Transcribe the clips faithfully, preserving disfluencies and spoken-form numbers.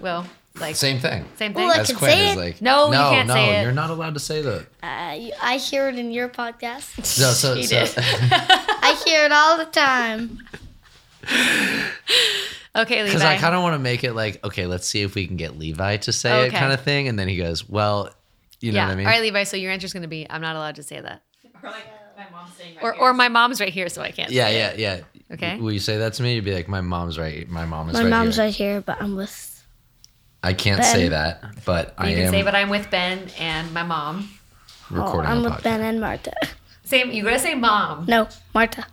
Well, like same thing. Same thing. Well, as Quinn is like, no, no, you can't no, say it. You're not allowed to say that. Uh, I hear it in your podcast. No, so, she so. Did. I hear it all the time. Okay, Levi. Because I kind of want to make it like, okay, let's see if we can get Levi to say okay. it, kind of thing, and then he goes, well, you know yeah. what I mean. All right, Levi. So your answer's going to be, I'm not allowed to say that. Or like my mom's saying. Right or here. Or my mom's right here, so I can't. Yeah, say yeah, it. yeah. Okay. Will you say that to me? You'd be like, my mom's right. My mom is. My right mom's here. right here, but I'm with. I can't Ben. say that, but you I am. You can say, but I'm with Ben and my mom. Recording. Oh, I'm with podcast. Ben and Marta. Same. You gotta say mom. No, Marta.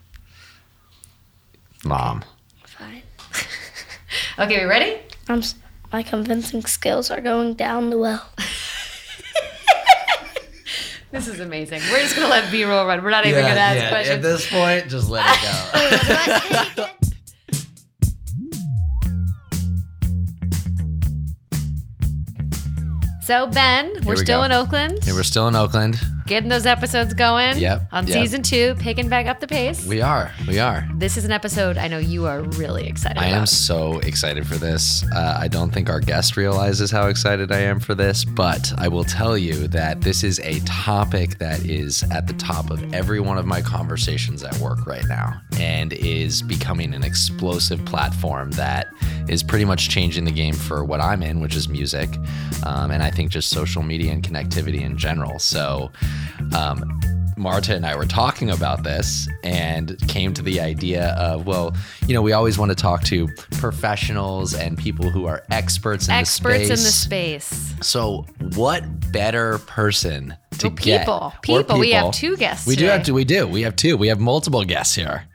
Mom. Fine. Okay, we ready? I'm. My convincing skills are going down the well. This is amazing. We're just gonna let B-roll run. We're not even yeah, gonna ask yeah. questions. At this point, just let it go. So Ben, we're we still go. in Oakland. Yeah, we're still in Oakland. Getting those episodes going. Yep. On yep. season two, picking back up the pace. We are. We are. This is an episode I know you are really excited I about. I am so excited for this. Uh, I don't think our guest realizes how excited I am for this, but I will tell you that this is a topic that is at the top of every one of my conversations at work right now and is becoming an explosive platform that is pretty much changing the game for what I'm in, which is music, um, and I think just social media and connectivity in general. So Um, Marta and I were talking about this and came to the idea of, well, you know, we always want to talk to professionals and people who are experts in experts the space. Experts in the space. So what better person to oh, get? People. People. people. We have two guests We today. do have to. We do. We have two. We have multiple guests here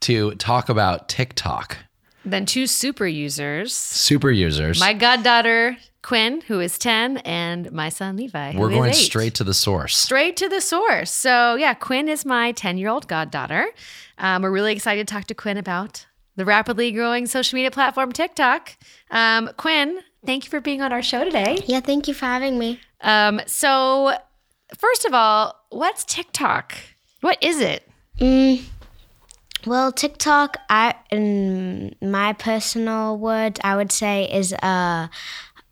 to talk about TikTok. Then two super users. Super users. My goddaughter, Quinn, who is ten, and my son, Levi, who We're going is eight. Straight to the source. Straight to the source. So, yeah, Quinn is my ten-year-old goddaughter. Um, we're really excited to talk to Quinn about the rapidly growing social media platform TikTok. Um, Quinn, thank you for being on our show today. Yeah, thank you for having me. Um, so, first of all, what's TikTok? What is it? Mm. Well, TikTok, I, in my personal word, I would say is a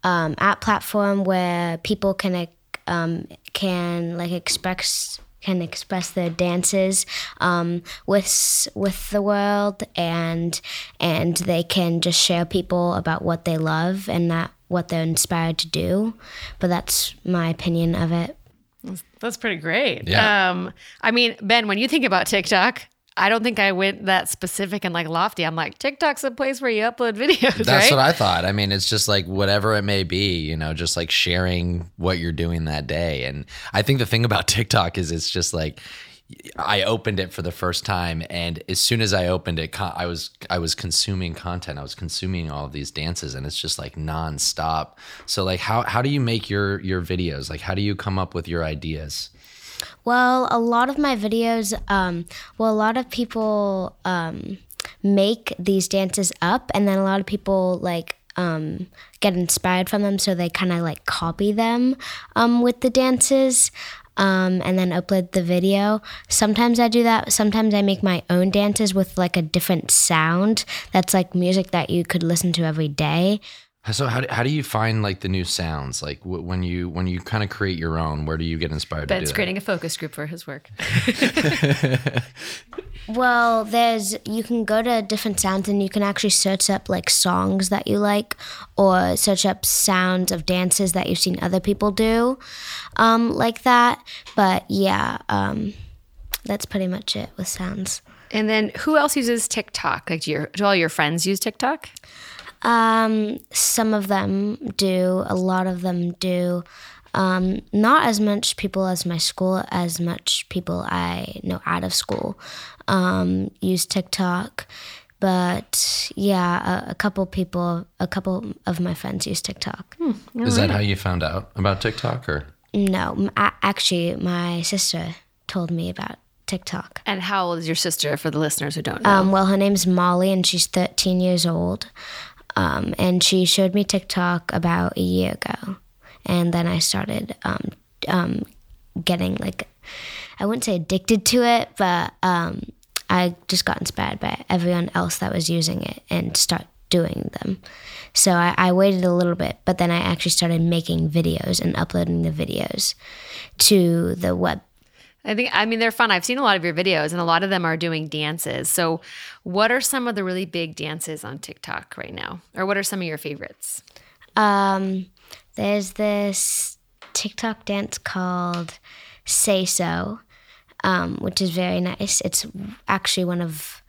um, app platform where people can um, can like express can express their dances um, with with the world, and and they can just share people about what they love and that what they're inspired to do. But that's my opinion of it. That's pretty great. Yeah. Um, I mean, Ben, when you think about TikTok, I don't think I went that specific and like lofty. I'm like, TikTok's a place where you upload videos, That's right? what I thought. I mean, it's just like whatever it may be, you know, just like sharing what you're doing that day. And I think the thing about TikTok is it's just like, I opened it for the first time, and as soon as I opened it, I was I was consuming content. I was consuming all of these dances, and it's just like nonstop. So like, how how do you make your your videos? Like, how do you come up with your ideas? Well, a lot of my videos, um, well, a lot of people um, make these dances up, and then a lot of people like um, get inspired from them, so they kind of like copy them um, with the dances um, and then upload the video. Sometimes I do that. Sometimes I make my own dances with like a different sound that's like music that you could listen to every day. So how do, how do you find like the new sounds? Like w- when you when you kind of create your own, where do you get inspired? Ben's to do creating that? a focus group for his work. Well, there's you can go to different sounds, and you can actually search up like songs that you like, or search up sounds of dances that you've seen other people do, um, like that. But yeah, um, that's pretty much it with sounds. And then who else uses TikTok? Like do your do all your friends use TikTok? Um, some of them do, a lot of them do, um, not as much people as my school, as much people I know out of school, um, use TikTok, but yeah, a, a couple people, a couple of my friends use TikTok. Hmm. Is that how you found out about TikTok or? No, I, actually my sister told me about TikTok. And how old is your sister for the listeners who don't know? Um, well, her name's Molly and she's thirteen years old. Um, and she showed me TikTok about a year ago. And then I started um, um, getting like, I wouldn't say addicted to it, but um, I just got inspired by everyone else that was using it and start doing them. So I, I waited a little bit, but then I actually started making videos and uploading the videos to the web. I think, I mean, they're fun. I've seen a lot of your videos, and a lot of them are doing dances. So what are some of the really big dances on TikTok right now? Or what are some of your favorites? Um, there's this TikTok dance called Say So, um, which is very nice. It's actually one of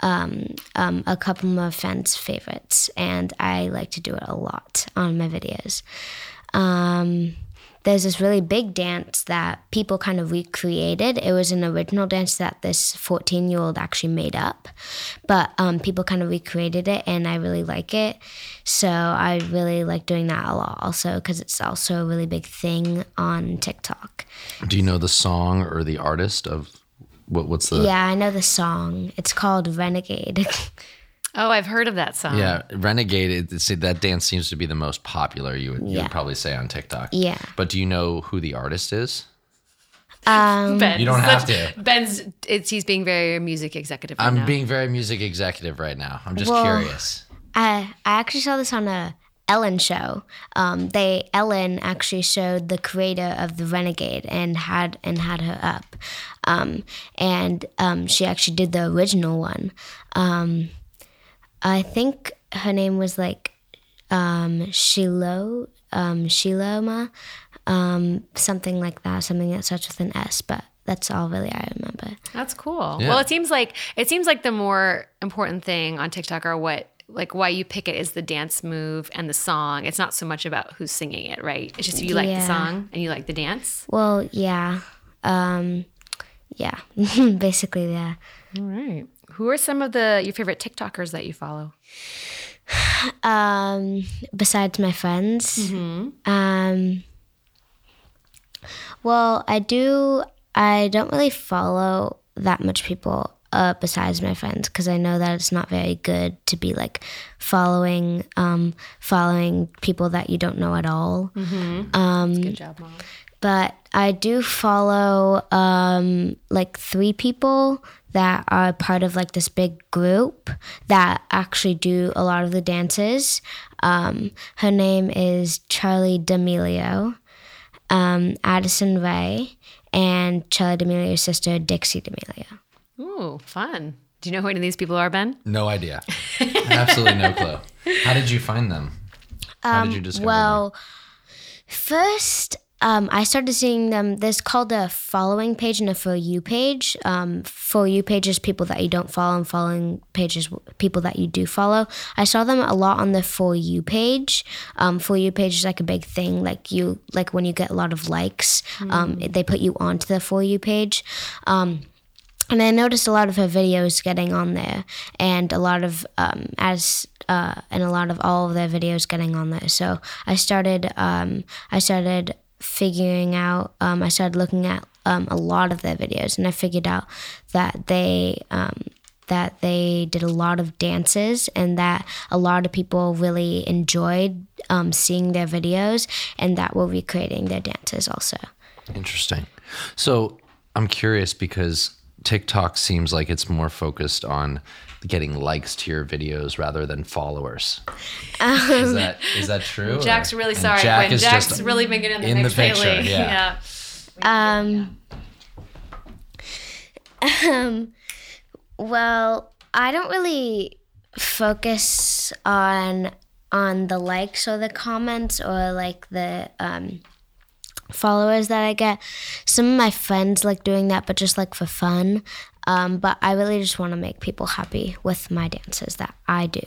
um, um, a couple of my friends' favorites, and I like to do it a lot on my videos. Um... There's this really big dance that people kind of recreated. It was an original dance that this fourteen-year-old actually made up, but um, people kind of recreated it, and I really like it. So I really like doing that a lot also, because it's also a really big thing on TikTok. Do you know the song or the artist of what? What's the? Yeah, I know the song. It's called Renegade. Oh, I've heard of that song. Yeah, Renegade, it, see, that dance seems to be the most popular, you would, yeah. you would probably say, on TikTok. Yeah. But do you know who the artist is? Um, Ben. You don't have to. Ben's, it's, he's being very music executive right I'm now. I'm being very music executive right now. I'm just well, curious. I, I actually saw this on a Ellen show. Um, they Ellen actually showed the creator of the Renegade and had and had her up. Um, and um, she actually did the original one. Um I think her name was like um, Shilo, um, Shiloma, um, something like that, something that starts with an S, but that's all really I remember. That's cool. Yeah. Well, it seems like it seems like the more important thing on TikTok, or what, like why you pick it, is the dance move and the song. It's not so much about who's singing it, right? It's just you like yeah. the song and you like the dance. Well, yeah. Um, yeah, basically, yeah. All right. Who are some of the your favorite TikTokers that you follow? Um, besides my friends, mm-hmm. um, well, I do. I don't really follow that much people uh, besides my friends, because I know that it's not very good to be like following um, following people that you don't know at all. Mm-hmm. Um, good job, Mom. But I do follow um, like three people that are part of like this big group that actually do a lot of the dances. Um, her name is Charli D'Amelio, um, Addison Rae, and Charli D'Amelio's sister, Dixie D'Amelio. Ooh, fun. Do you know who any of these people are, Ben? No idea. Absolutely no clue. How did you find them? How um, did you discover well, them? Well, first... Um, I started seeing them. There's called a following page and a For You page. Um, For You page is people that you don't follow, and following page is people that you do follow. I saw them a lot on the For You page. Um, For You page is like a big thing. Like you, like when you get a lot of likes, mm. um, they put you onto the For You page. Um, and I noticed a lot of her videos getting on there, and a lot of um, as. Uh, and a lot of all of their videos getting on there. So I started, um, I started figuring out, um, I started looking at um, a lot of their videos, and I figured out that they, um, that they did a lot of dances, and that a lot of people really enjoyed um, seeing their videos, and that were recreating their dances also. Interesting. So I'm curious, because TikTok seems like it's more focused on getting likes to your videos rather than followers. Um, is that is that true? Jack's or? really sorry. Jack when Jack's just really big in the, in the picture. Yeah. yeah. Um. Um. Well, I don't really focus on on the likes or the comments or like the um. followers that I get. Some of my friends like doing that, but just like for fun. Um, but I really just want to make people happy with my dances that I do,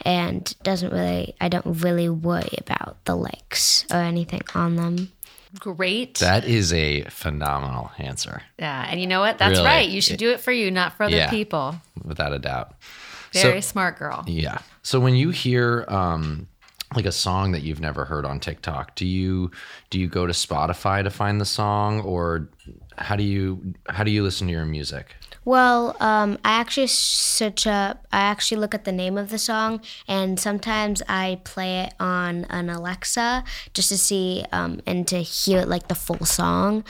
and doesn't really, I don't really worry about the likes or anything on them. Great. That is a phenomenal answer. Yeah. And you know what? That's really, right. You should it, do it for you, not for other yeah, people. Without a doubt. Very so, smart girl. Yeah. So when you hear, um, like a song that you've never heard on TikTok, do you do you go to Spotify to find the song, or how do you how do you listen to your music? Well, um, I actually search up, I actually look at the name of the song, and sometimes I play it on an Alexa just to see um, and to hear like the full song.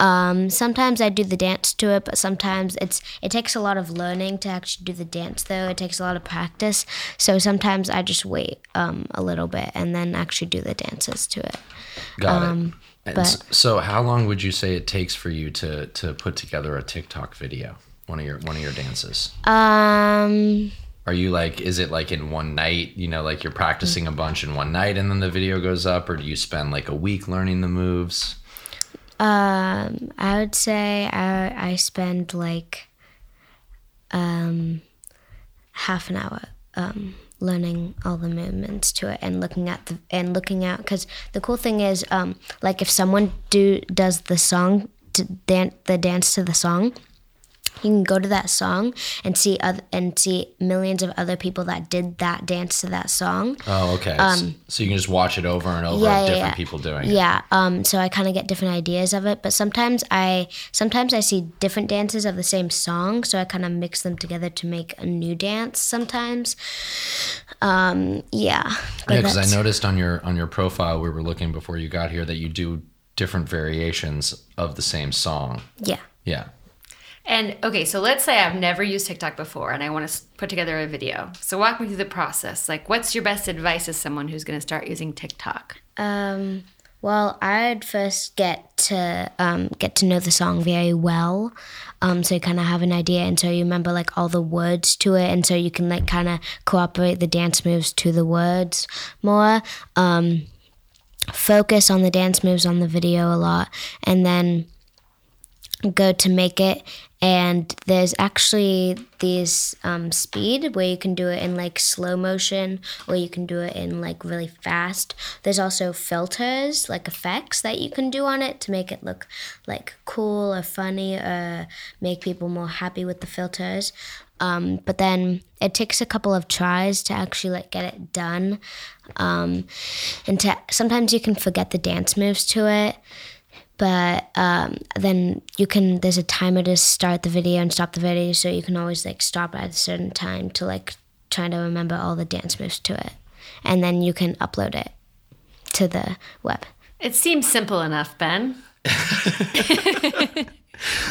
Um, sometimes I do the dance to it, but sometimes it's it takes a lot of learning to actually do the dance, though. It takes a lot of practice. So sometimes I just wait um, a little bit and then actually do the dances to it. Got um, it. But, so how long would you say it takes for you to, to put together a TikTok video? One of your one of your dances. Um, Are you like? Is it like in one night? You know, like you're practicing a bunch in one night, and then the video goes up, or do you spend like a week learning the moves? Um, I would say I I spend like um half an hour um learning all the movements to it and looking at the and looking out because the cool thing is um like if someone do does the song to dan- the dance to the song. You can go to that song and see other, and see millions of other people that did that dance to that song. Oh, okay. Um, so you can just watch it over and over yeah, of different yeah. people doing yeah. it. Yeah. Um, so I kind of get different ideas of it, but sometimes I sometimes I see different dances of the same song, so I kind of mix them together to make a new dance sometimes. Um, yeah. Yeah, because I noticed on your on your profile we were looking before you got here that you do different variations of the same song. Yeah. Yeah. And, okay, so let's say I've never used TikTok before and I want to put together a video. So walk me through the process. Like, what's your best advice as someone who's going to start using TikTok? Um, well, I'd first get to um, get to know the song very well. Um, so you kind of have an idea. And so you remember, like, all the words to it. And so you can, like, kind of cooperate the dance moves to the words more. Um, focus on the dance moves on the video a lot. And then go to make it, and there's actually these um, speed where you can do it in like slow motion or you can do it in like really fast. There's also filters, like effects that you can do on it to make it look like cool or funny or make people more happy with the filters. Um, but then it takes a couple of tries to actually like get it done. Um, and to, sometimes you can forget the dance moves to it. But um, then you can, there's a timer to start the video and stop the video, so you can always like stop at a certain time to like try to remember all the dance moves to it. And then you can upload it to the web. It seems simple enough, Ben.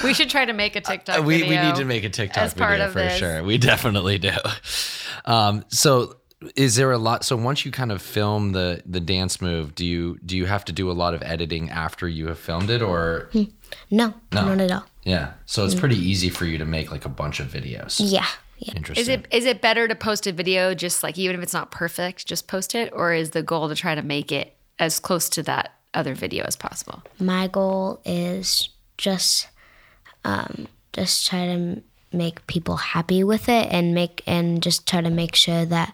We should try to make a TikTok uh, we, video. We need to make a TikTok video for this. Sure. We definitely do. Um, so... Is there a lot? So once you kind of film the, the dance move, do you do you have to do a lot of editing after you have filmed it, or no, no. not at all? Yeah, so it's pretty easy for you to make like a bunch of videos. Yeah, yeah. Interesting. Is it is it better to post a video just like even if it's not perfect, just post it, or is the goal to try to make it as close to that other video as possible? My goal is just um, just try to make people happy with it and make and just try to make sure that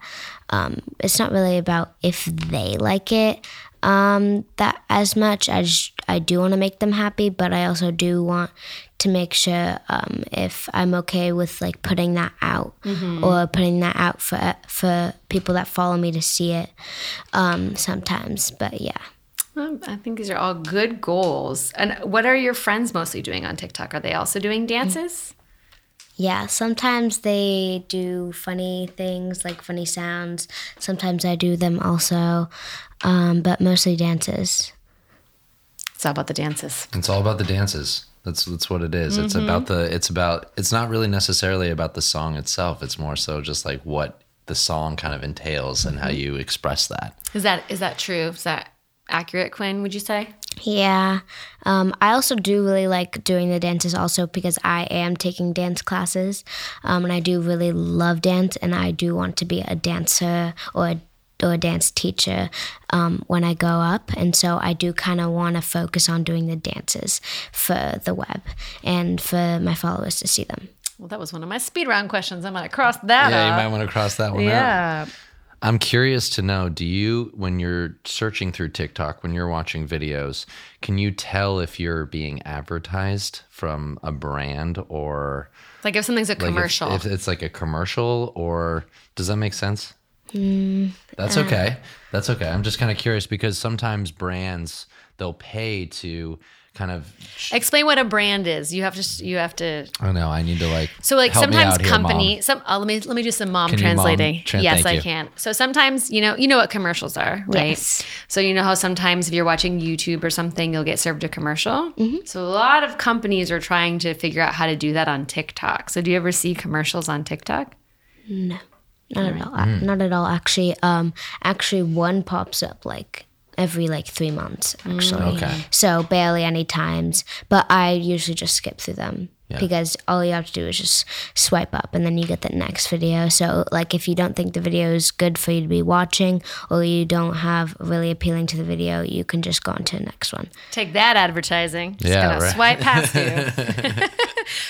um, it's not really about if they like it um, that as much. I just, I do want to make them happy, but I also do want to make sure um, if I'm okay with like putting that out mm-hmm. or putting that out for for people that follow me to see it um, sometimes. But yeah. I think these are all good goals. And what are your friends mostly doing on TikTok? Are they also doing dances? Mm-hmm. Yeah, sometimes they do funny things, like funny sounds. Sometimes I do them also, um, but mostly dances. It's all about the dances. It's all about the dances. That's that's what it is. Mm-hmm. It's about the. It's about. It's not really necessarily about the song itself. It's more so just like what the song kind of entails mm-hmm. and how you express that. Is that is that true? Is that accurate, Quinn? Would you say? Yeah. Um, I also do really like doing the dances also because I am taking dance classes um, and I do really love dance and I do want to be a dancer or a, or a dance teacher um, when I go up. And so I do kind of want to focus on doing the dances for the web and for my followers to see them. Well, that was one of my speed round questions. I'm going to cross that yeah, out. Yeah, you might want to cross that one yeah. out. Yeah. I'm curious to know, do you, when you're searching through TikTok, when you're watching videos, can you tell if you're being advertised from a brand or... Like if something's a like commercial. If, if it's like a commercial or... Does that make sense? Mm, That's uh, okay. That's okay. I'm just kind of curious because sometimes brands, they'll pay to... kind of explain what a brand is. You have to. You have to. I know. I need to like. So like help sometimes me out company. Here, some. Oh, let me let me do some mom can translating. Mom trans- yes, I you. can. So sometimes you know you know what commercials are, right? Yes. So you know how sometimes if you're watching YouTube or something, you'll get served a commercial. Mm-hmm. So a lot of companies are trying to figure out how to do that on TikTok. So do you ever see commercials on TikTok? No, not at all. Mm. Not at all. Actually, um, actually, one pops up like. Every like three months, actually. Okay. So barely any times, but I usually just skip through them yeah. because all you have to do is just swipe up, and then you get the next video. So like, if you don't think the video is good for you to be watching, or you don't have really appealing to the video, you can just go on to the next one. Take that advertising. Just yeah, gonna right. swipe past you.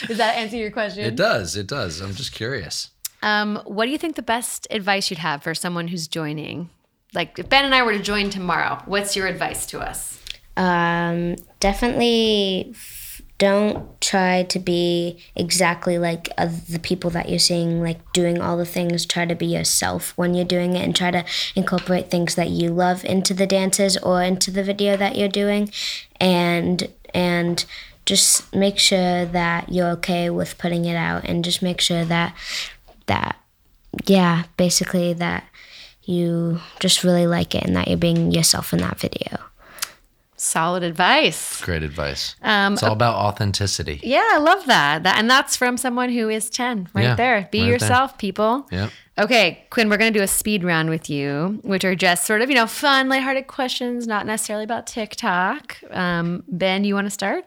Does that answer your question? It does. It does. I'm just curious. Um, what do you think the best advice you'd have for someone who's joining? Like if Ben and I were to join tomorrow, what's your advice to us? Um, definitely f- don't try to be exactly like uh, the people that you're seeing, like doing all the things. Try to be yourself when you're doing it, and try to incorporate things that you love into the dances or into the video that you're doing. And and just make sure that you're okay with putting it out, and just make sure that, that yeah, basically that, you just really like it and that you're being yourself in that video. Solid advice. Great advice. Um, it's all about authenticity. Yeah, I love that. that and that's from someone who is ten, right yeah, there. Be right yourself, there. people. Yep. Okay, Quinn, we're going to do a speed round with you, which are just sort of, you know, fun, lighthearted questions, not necessarily about TikTok. Um, Ben, do you want to start?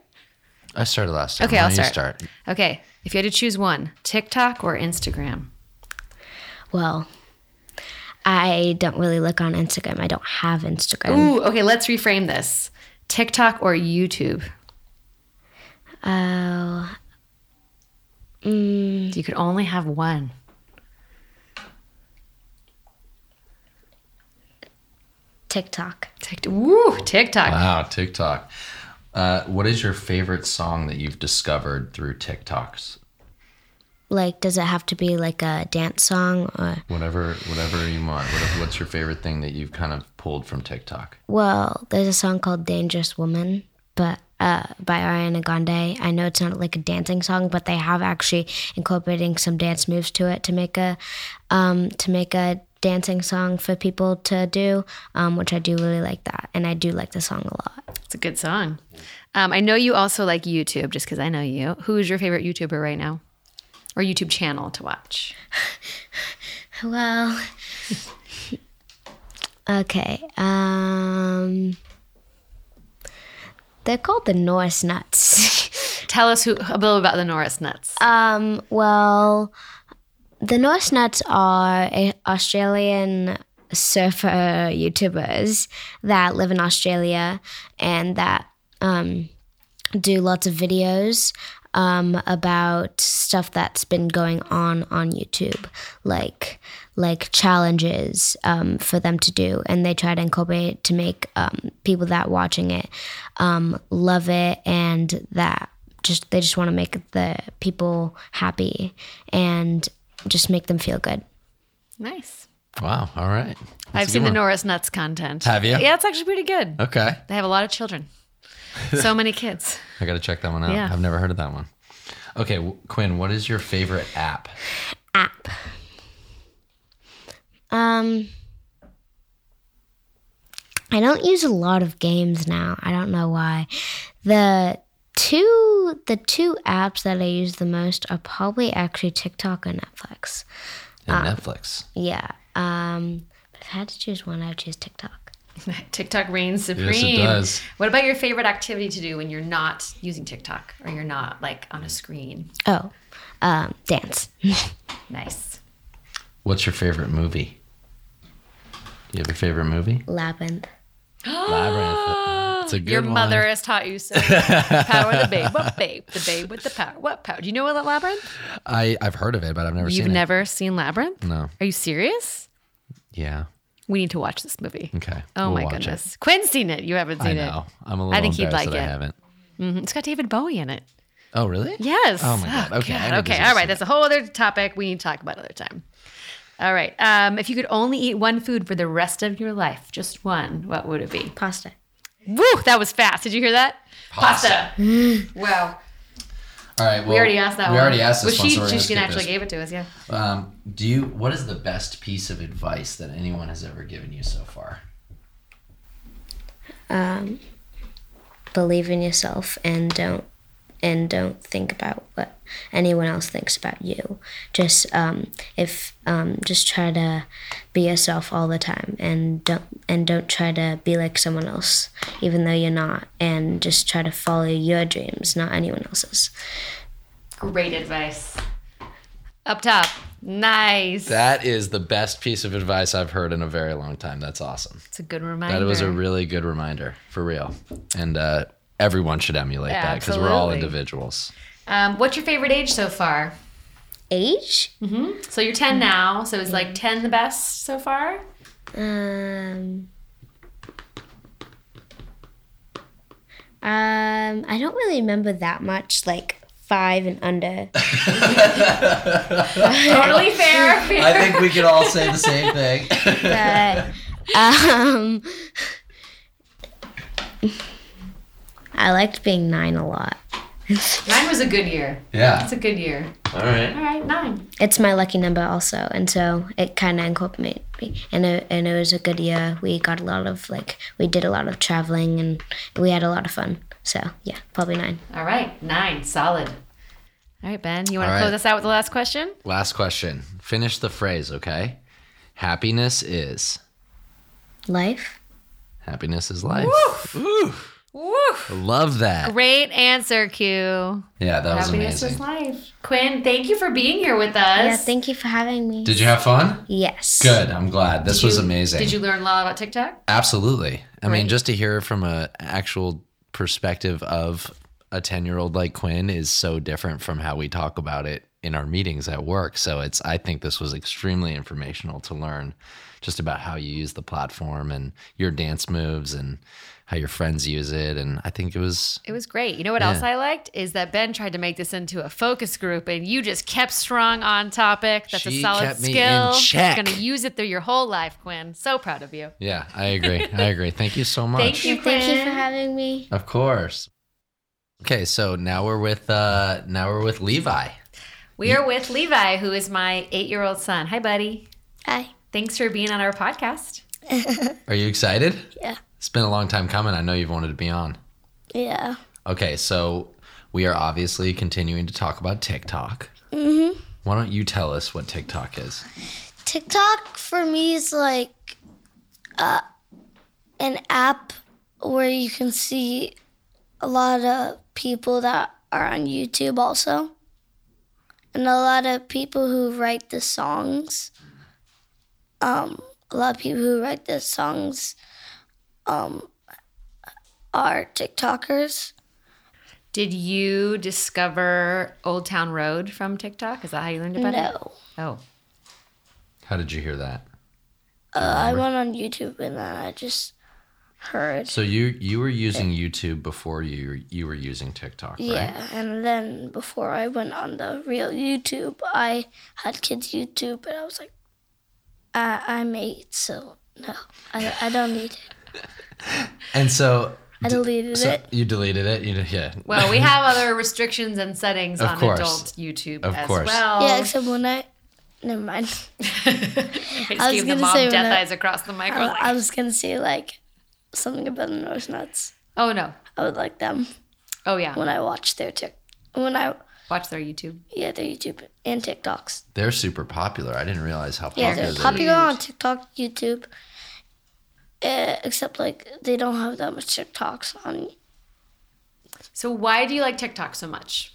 I started last time. Okay, Why I'll start. start. Okay, if you had to choose one, TikTok or Instagram? Well... I don't really look on Instagram. I don't have Instagram. Ooh, okay, let's reframe this. TikTok or YouTube? Oh. Uh, mm. You could only have one. TikTok. TikTok. Woo, TikTok. Wow, TikTok. Uh, what is your favorite song that you've discovered through TikToks? Like, does it have to be like a dance song or whatever? Whatever you want. What, what's your favorite thing that you've kind of pulled from TikTok? Well, there's a song called "Dangerous Woman," but uh, by Ariana Grande. I know it's not like a dancing song, but they have actually incorporating some dance moves to it to make a um, to make a dancing song for people to do, um, which I do really like that, and I do like the song a lot. It's a good song. Um, I know you also like YouTube, just because I know you. Who is your favorite YouTuber right now? Or YouTube channel to watch? Well, okay. Um, they're called the Norris Nuts. Tell us who, a little about the Norris Nuts. Um, well, the Norris Nuts are Australian surfer YouTubers that live in Australia and that um, do lots of videos Um, about stuff that's been going on on YouTube, like like challenges um, for them to do, and they try to incorporate it to make um, people that watching it um, love it, and that just they just want to make the people happy and just make them feel good. Nice. Wow. All right. That's I've seen one. The Norris Nuts content. Have you? Yeah, it's actually pretty good. Okay. They have a lot of children. So many kids. I got to check that one out. Yeah. I've never heard of that one. Okay, w- Quinn, what is your favorite app? App. Um, I don't use a lot of games now. I don't know why. The two the two apps that I use the most are probably actually TikTok and Netflix. And um, Netflix. Yeah. Um, but if I had to choose one, I would choose TikTok. TikTok reigns supreme. Yes, it does. What about your favorite activity to do when you're not using TikTok or you're not like on a screen? Oh, um, dance. Nice. What's your favorite movie? Do you have a favorite movie? Labyrinth. Labyrinth. It's a good your one. Your mother has taught you so. Power the babe. What babe? The babe with the power. What power? Do you know what Labyrinth? I, I've heard of it, but I've never You've seen it. You've never seen Labyrinth? No. Are you serious? Yeah. We need to watch this movie. Okay. Oh we'll my goodness. It. Quinn's seen it. You haven't seen it. I know. It. I'm a little I think embarrassed he'd like that it. I haven't. Mm-hmm. It's got David Bowie in it. Oh, really? Yes. Oh, my God. Okay. God. Okay. All right. That's it. A whole other topic we need to talk about another time. All right. Um, if you could only eat one food for the rest of your life, just one, what would it be? Pasta. Woo, that was fast. Did you hear that? Pasta. Pasta. Wow. All right. Well, we already asked that we one. We already asked this well, one. She, so we're she, she actually this. gave it to us, yeah. Um, do you? What is the best piece of advice that anyone has ever given you so far? Um, believe in yourself and don't and don't think about what anyone else thinks about you. Just um, if um, just try to be yourself all the time, and don't and don't try to be like someone else, even though you're not. And just try to follow your dreams, not anyone else's. Great advice. Up top. Nice. That is the best piece of advice I've heard in a very long time. That's awesome. It's a good reminder. That was a really good reminder, for real. And uh, everyone should emulate yeah, that because we're all individuals. Um, what's your favorite age so far? Age? Mm-hmm. So you're ten mm-hmm. now. So is like ten the best so far? Um. Um. I don't really remember that much. Like. Five and under. Totally fair, fair. I think we could all say the same thing. But, um, I liked being nine a lot. Nine was a good year. Yeah. It's a good year. All right. All right, nine. It's my lucky number also, and so it kind of incorporated me. And it, and it was a good year. We got a lot of, like, we did a lot of traveling, and we had a lot of fun. So, yeah, probably nine. All right, nine, solid. All right, Ben, you want to close us out with the last question? Last question. Finish the phrase, okay? Happiness is? Life. Happiness is life. Woof. Oof. Woof. Love that. Great answer, Q. Yeah, that was amazing. Happiness is life. Quinn, thank you for being here with us. Yeah, thank you for having me. Did you have fun? Yes. Good, I'm glad. This was amazing. Did you learn a lot about TikTok? Absolutely. I mean, just to hear from an actual perspective of a ten-year-old like Quinn is so different from how we talk about it in our meetings at work. So it's, I think this was extremely informational to learn just about how you use the platform and your dance moves and how your friends use it. And I think it was, it was great. You know what yeah. else I liked is that Ben tried to make this into a focus group and you just kept strong on topic. That's she a solid kept me skill. In check. You're going to use it through your whole life, Quinn. So proud of you. Yeah, I agree. I agree. Thank you so much. Thank you, Quinn. Thank you for having me. Of course. Okay. So now we're with, uh, now we're with Levi. We are with Levi, who is my eight-year-old son. Hi, buddy. Hi. Thanks for being on our podcast. Are you excited? Yeah. It's been a long time coming. I know you've wanted to be on. Yeah. Okay, so we are obviously continuing to talk about TikTok. Mm-hmm. Why don't you tell us what TikTok is? TikTok, for me, is like uh, an app where you can see a lot of people that are on YouTube also. And a lot of people who write the songs, um, a lot of people who write the songs um, are TikTokers. Did you discover Old Town Road from TikTok? Is that how you learned about no. it? No. Oh. How did you hear that? You uh, I went on YouTube and then I just heard. So you, you were using it. YouTube before you you were using TikTok, right? Yeah, and then before I went on the real YouTube, I had kids YouTube, and I was like, I, I'm eight, so no, I I don't need it. And so I deleted so it. You deleted it. You yeah. Well, we have other restrictions and settings of on course. Adult YouTube of as course. Well. Yeah, except when I. Never mind. I just I gave the mom death I, eyes across the mic. I, like, I was gonna say like. Something about the Norris Nuts. Oh, no. I would like them. Oh, yeah. When I watch their tick, when I watch their YouTube. Yeah, their YouTube and TikToks. They're super popular. I didn't realize how popular they are. Yeah, they're popular on TikTok, YouTube, uh, except like they don't have that much TikToks on. So why do you like TikTok so much?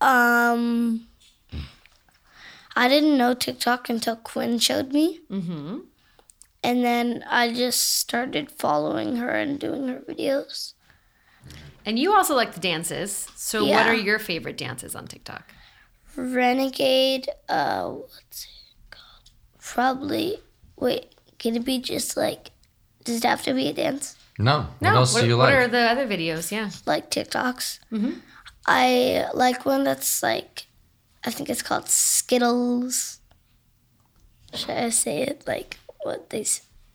Um, I didn't know TikTok until Quinn showed me. Mm-hmm. And then I just started following her and doing her videos. And you also like the dances. So yeah. What are your favorite dances on TikTok? Renegade, uh, what's it called? Probably, wait, can it be just like, does it have to be a dance? No. no. What else what, do you like? What are the other videos? Yeah. Like TikToks. Mm-hmm. I like one that's like, I think it's called Skittles. Should I say it like? What they,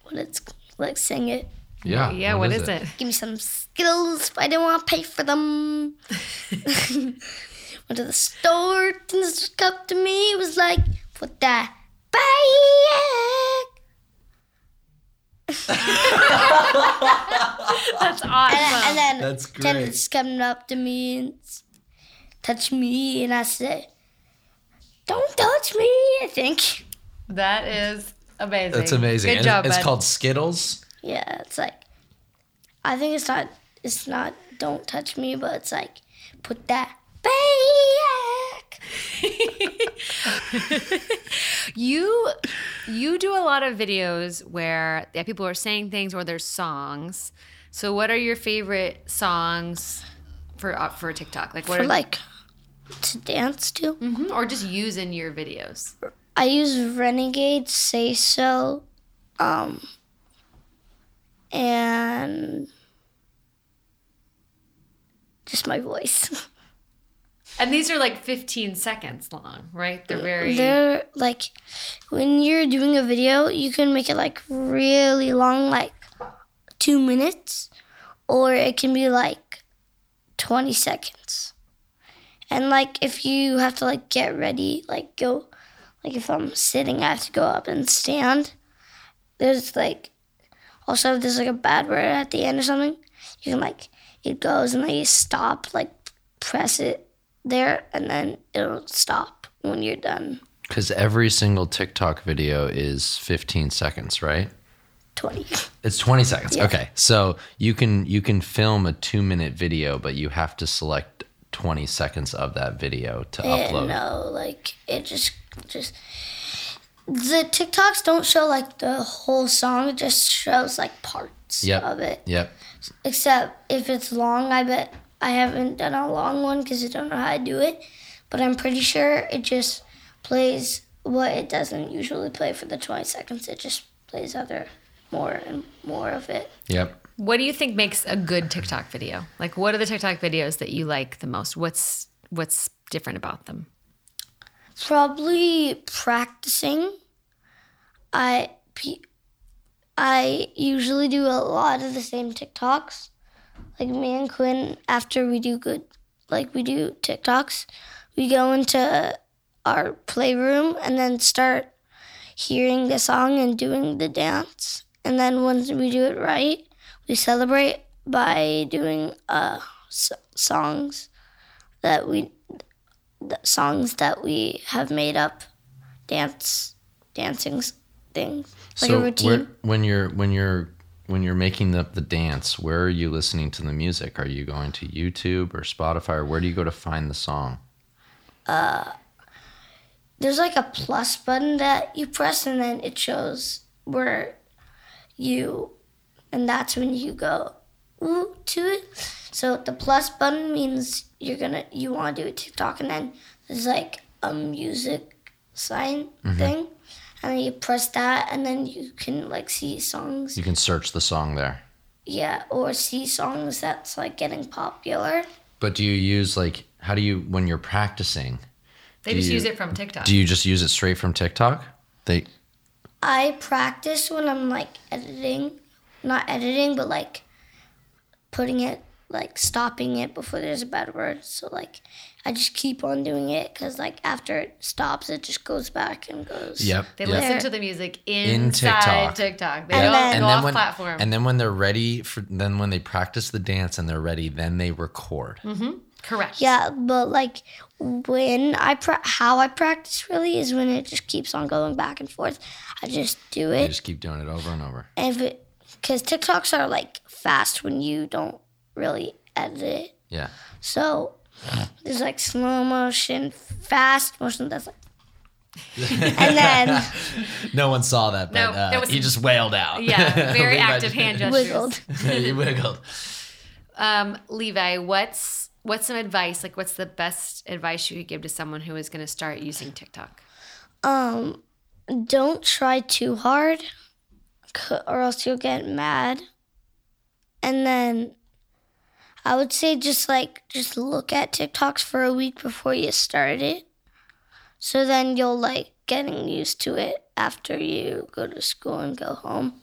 what it's like, sing it. Yeah. Yeah, what, what is, is it? it? Give me some Skittles. I don't want to pay for them. Went to the store, and this cup to me. It was like, put that back. That's awesome. And, and then That's great. Tim just coming up to me and touch me, and I said, don't touch me, I think. That is amazing. That's amazing. Good and job, It's bud. Called Skittles? Yeah, it's like, I think it's not, it's not don't touch me, but it's like, put that back. you you do a lot of videos where yeah, people are saying things or there's songs. So what are your favorite songs for uh, for TikTok? Like what for are like to dance to? Mm-hmm. Or just use in your videos? I use Renegade, Say So, um, and just my voice. And these are like fifteen seconds long, right? They're very... They're like, when you're doing a video, you can make it like really long, like two minutes, or it can be like twenty seconds. And like, if you have to like get ready, like go, like if I'm sitting, I have to go up and stand. There's like, also if there's like a bad word at the end or something, you can like, it goes and then you stop, like press it there, and then it'll stop when you're done. Because every single TikTok video is fifteen seconds, right? twenty. It's twenty seconds. Yeah. Okay, so you can you can film a two minute video, but you have to select twenty seconds of that video to it, upload. No, like it just just the TikToks don't show like the whole song. It just shows like parts yep. of it. Yep. Except if it's long, I bet. I haven't done a long one because I don't know how I do it, but I'm pretty sure it just plays what it doesn't usually play for the twenty seconds. It just plays other more and more of it. Yep. What do you think makes a good TikTok video? Like, what are the TikTok videos that you like the most? What's what's different about them? Probably practicing. I I usually do a lot of the same TikToks. Like me and Quinn, after we do good, like we do TikToks, we go into our playroom and then start hearing the song and doing the dance. And then once we do it right, we celebrate by doing uh, so- songs that we, the songs that we have made up, dance, dancing things, like so a routine. Where, when you're, when you're, When you're making up the, the dance, where are you listening to the music? Are you going to YouTube or Spotify, or where do you go to find the song? Uh, there's like a plus button that you press, and then it shows where you, and that's when you go ooh, to it. So the plus button means you're gonna you want to do a TikTok, and then there's like a music sign mm-hmm. thing. And then you press that, and then you can like see songs. You can search the song there. Yeah, or see songs that's like getting popular. But do you use like, how do you, when you're practicing? They just you, use it from TikTok. Do you just use it straight from TikTok? They. I practice when I'm like editing, not editing, but like putting it, like stopping it before there's a bad word. So like, I just keep on doing it because, like, after it stops, it just goes back and goes. Yep. They yep. listen to the music inside in TikTok. TikTok. They yep. don't and go off when, platform. And then when they're ready, for, then when they practice the dance and they're ready, then they record. Mm-hmm. Correct. Yeah, but, like, when I pra- how I practice really is when it just keeps on going back and forth. I just do it. You just keep doing it over and over. And because TikToks are, like, fast when you don't really edit it. Yeah. So... There's like slow motion, fast motion. That's like, and then no one saw that, but no, uh, was, he just wailed out. Yeah, very active hand gestures. Wiggled. He wiggled. Um, Levi, what's what's some advice? Like, what's the best advice you could give to someone who is going to start using TikTok? Um, don't try too hard, or else you'll get mad. And then. I would say just like, just look at TikToks for a week before you start it. So then you'll like getting used to it after you go to school and go home.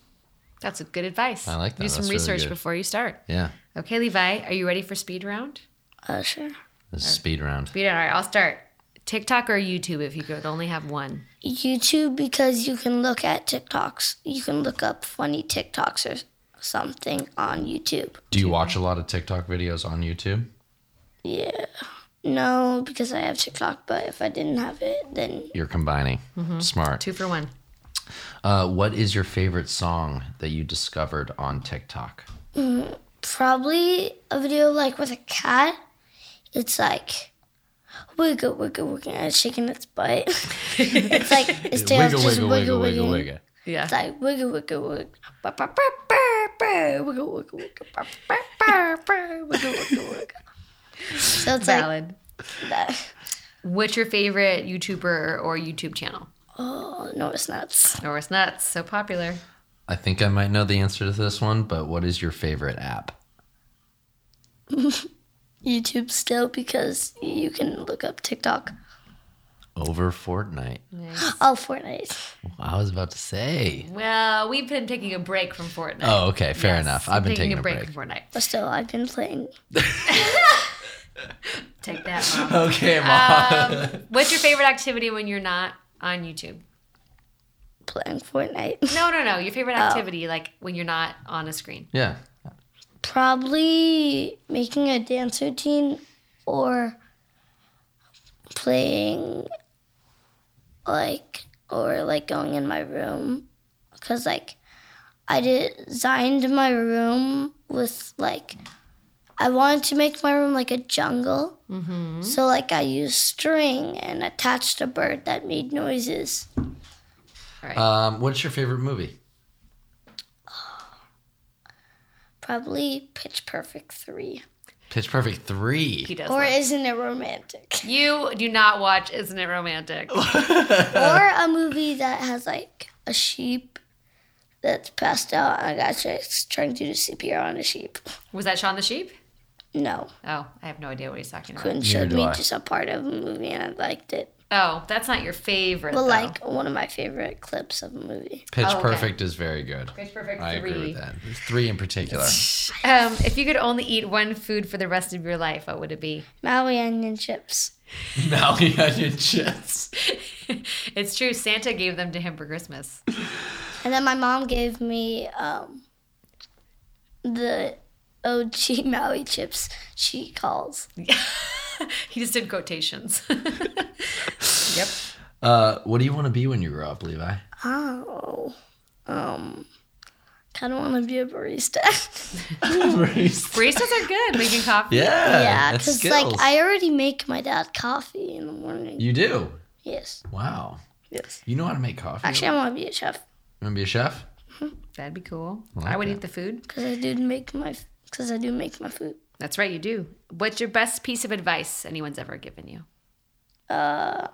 That's good advice. I like that. Do some That's research really before you start. Yeah. Okay, Levi, are you ready for speed round? Uh, sure. This is speed round. Speed round. All right, I'll start. TikTok or YouTube if you could only have one? YouTube, because you can look at TikToks. You can look up funny TikToks or something on YouTube. Do you watch a lot of TikTok videos on YouTube? Yeah. No, because I have TikTok, but if I didn't have it, then... You're combining. Mm-hmm. Smart. Two for one. Uh, what is your favorite song that you discovered on TikTok? Mm, probably a video like with a cat. It's like, wiggle, wiggle, wiggle, and it's shaking its butt. It's like, its tail's wiggle, just wiggle, wiggle, wiggle, wiggle, wiggle. Yeah. It's like, wiggle, wiggle, wiggle, ba, ba, ba, ba, ba, wiggle, wiggle, wiggle, ba, ba, ba, ba, wiggle, wiggle, wiggle. So it's valid. Like that. What's your favorite YouTuber or YouTube channel? Oh, Norris Nuts. Norris Nuts, so popular. I think I might know the answer to this one, but what is your favorite app? YouTube still, because you can look up TikTok. Over Fortnite. Nice. Oh, Fortnite. Well, I was about to say. Well, we've been taking a break from Fortnite. Oh, okay, fair yes, enough. I've been taking, taking a break, break from Fortnite. But still, I've been playing. Take that, Mom. Okay, Mom. Um, what's your favorite activity when you're not on YouTube? Playing Fortnite. No, no, no. Your favorite activity, oh. like when you're not on a screen. Yeah. Probably making a dance routine or playing, like, or like going in my room. Because, like, I designed my room with, like, I wanted to make my room like a jungle. Mm-hmm. So, like, I used string and attached a bird that made noises. All right. Um, what's your favorite movie? Probably Pitch Perfect three. Pitch Perfect three? He does. Or like. Isn't It Romantic? You do not watch Isn't It Romantic. Or a movie that has, like, a sheep that's passed out and a guy trying to do C P R on a sheep. Was that Shaun the Sheep? No. Oh, I have no idea what he's talking about. Quinn showed me I. just a part of a movie and I liked it. Oh, that's not your favorite, Well, though. Like, one of my favorite clips of a movie. Pitch oh, okay. Perfect is very good. Pitch Perfect I three. I agree with that. There's three in particular. um, if you could only eat one food for the rest of your life, what would it be? Maui onion chips. Maui onion chips. It's true. Santa gave them to him for Christmas. And then my mom gave me um, the O G Maui chips, she calls. He just did quotations. Yep. Uh, what do you want to be when you grow up, Levi? Oh, um, kind of want to be a barista. Barista. Baristas are good making coffee. Yeah, yeah, because like I already make my dad coffee in the morning. You do? Yes. Wow. Yes. You know how to make coffee? Actually, I want to be a chef. You want to be a chef? Mm-hmm. That'd be cool. I, like I would that. eat the food because I do make my because I do make my food. That's right, you do. What's your best piece of advice anyone's ever given you? Uh,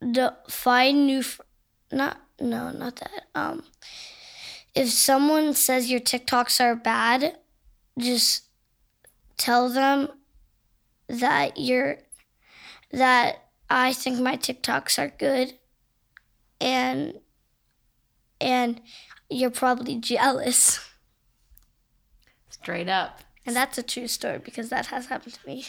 the find new, fr- not, no, not that. Um, if someone says your TikToks are bad, just tell them that you're, that I think my TikToks are good and, and you're probably jealous. Straight up. And that's a true story because that has happened to me.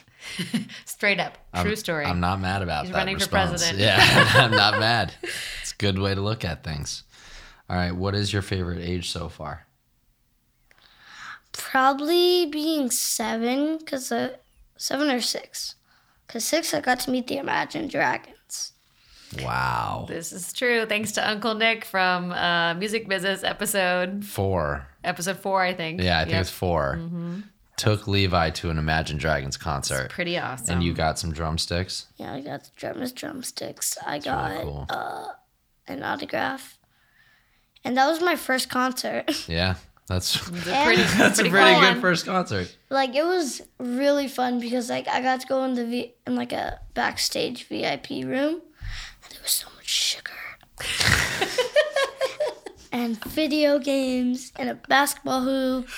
Straight up. True I'm, story. I'm not mad about He's that running response. For president. Yeah, I'm not mad. It's a good way to look at things. All right, what is your favorite age so far? Probably being seven, because uh, seven or six. Because six, I got to meet the Imagine Dragons. Wow. This is true. Thanks to Uncle Nick from uh, Music Business episode... Four. Episode four, I think. Yeah, I think yep. it's four. Mm-hmm. Took Levi to an Imagine Dragons concert. It's pretty awesome. And you got some drumsticks? Yeah, I got the drummer's drumsticks. I That's got really cool. uh, an autograph. And that was my first concert. Yeah. That's a pretty, that's pretty, a pretty cool good one. First concert. Like, it was really fun because, like, I got to go in the v- in like a backstage V I P room. And there was so much sugar. And video games and a basketball hoop.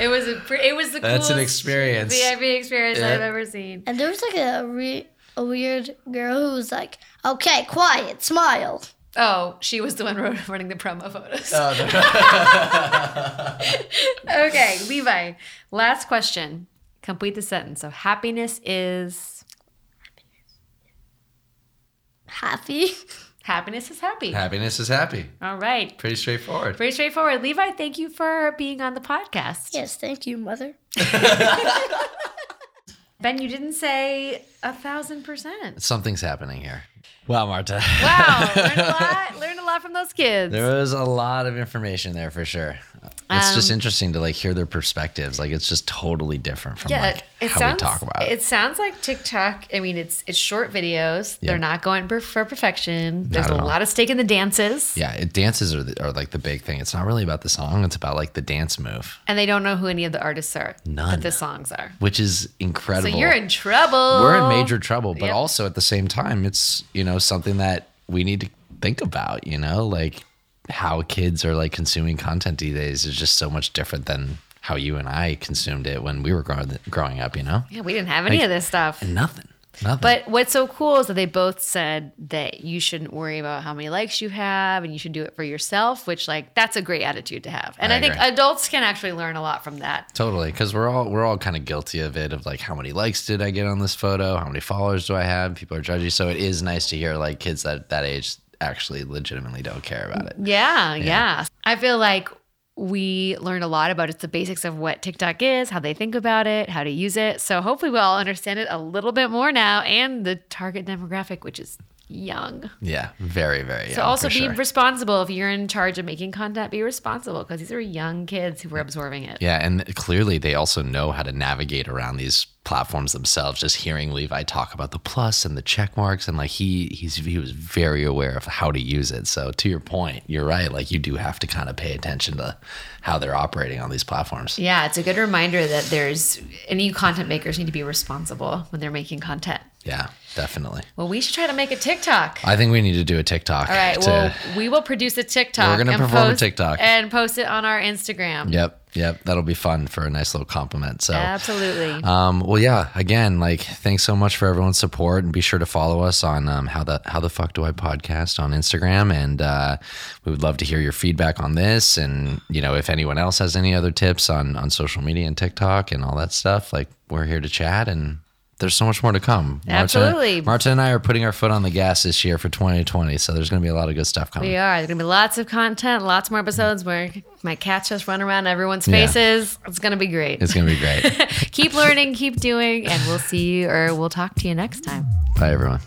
It was a pre- it was the That's coolest an experience. V I P experience yeah. I've ever seen. And there was like a re- a weird girl who was like, "Okay, quiet, smile." Oh, she was the one running the promo photos. Oh, no. Okay, Levi. Last question. Complete the sentence. So happiness is... Happy. Happiness is happy. Happiness is happy. All right. Pretty straightforward. Pretty straightforward. Levi, thank you for being on the podcast. Yes, thank you, mother. Ben, you didn't say a thousand percent. Something's happening here. Wow, Marta. Wow. Learned a lot. Learned a lot from those kids. There was a lot of information there for sure. It's um, just interesting to like hear their perspectives. Like it's just totally different from yeah, like it how sounds, we talk about it. It sounds like TikTok. I mean, it's it's short videos. Yep. They're not going for, for perfection. There's a all. lot of stake in the dances. Yeah, it, dances are, the, are like the big thing. It's not really about the song. It's about like the dance move. And they don't know who any of the artists are. None. But the songs are. Which is incredible. So you're in trouble. We're in major trouble. But yep. also at the same time, it's, you know, something that we need to think about, you know, like how kids are like consuming content these days is just so much different than how you and I consumed it when we were growing, growing up, you know? Yeah, we didn't have any like, of this stuff. Nothing, nothing. But what's so cool is that they both said that you shouldn't worry about how many likes you have and you should do it for yourself, which like, that's a great attitude to have. And I, I think adults can actually learn a lot from that. Totally. Cause we're all, we're all kind of guilty of it, of like, how many likes did I get on this photo? How many followers do I have? People are judgy. So it is nice to hear like kids that, that age actually legitimately don't care about it. Yeah, yeah. Yeah. I feel like we learned a lot about it. It's the basics of what TikTok is, how they think about it, how to use it. So hopefully we'll all understand it a little bit more now and the target demographic, which is young. Yeah, very, very young. So also be sure. responsible. If you're in charge of making content, be responsible because these are young kids who are absorbing it. Yeah, and clearly they also know how to navigate around these platforms themselves. Just hearing Levi talk about the plus and the check marks and like he he's he was very aware of how to use it. So to your point, you're right. Like you do have to kind of pay attention to how they're operating on these platforms. Yeah, it's a good reminder that there's any content makers need to be responsible when they're making content. Yeah, definitely. Well, we should try to make a TikTok. I think we need to do a TikTok. All right, to, well, we will produce a TikTok. We're going to perform a TikTok. And post it on our Instagram. Yep, yep. That'll be fun for a nice little compliment. So absolutely. Um, well, yeah, again, like, thanks so much for everyone's support. And be sure to follow us on um, How the How the Fuck Do I Podcast on Instagram. And uh, we would love to hear your feedback on this. And, you know, if anyone else has any other tips on, on social media and TikTok and all that stuff, like, we're here to chat and... There's so much more to come. Marta, absolutely. Marta and I are putting our foot on the gas this year for twenty twenty, so there's going to be a lot of good stuff coming. We are. There's going to be lots of content, lots more episodes where my cats just run around everyone's faces. Yeah. It's going to be great. It's going to be great. Keep learning, keep doing, and we'll see you or we'll talk to you next time. Bye, everyone.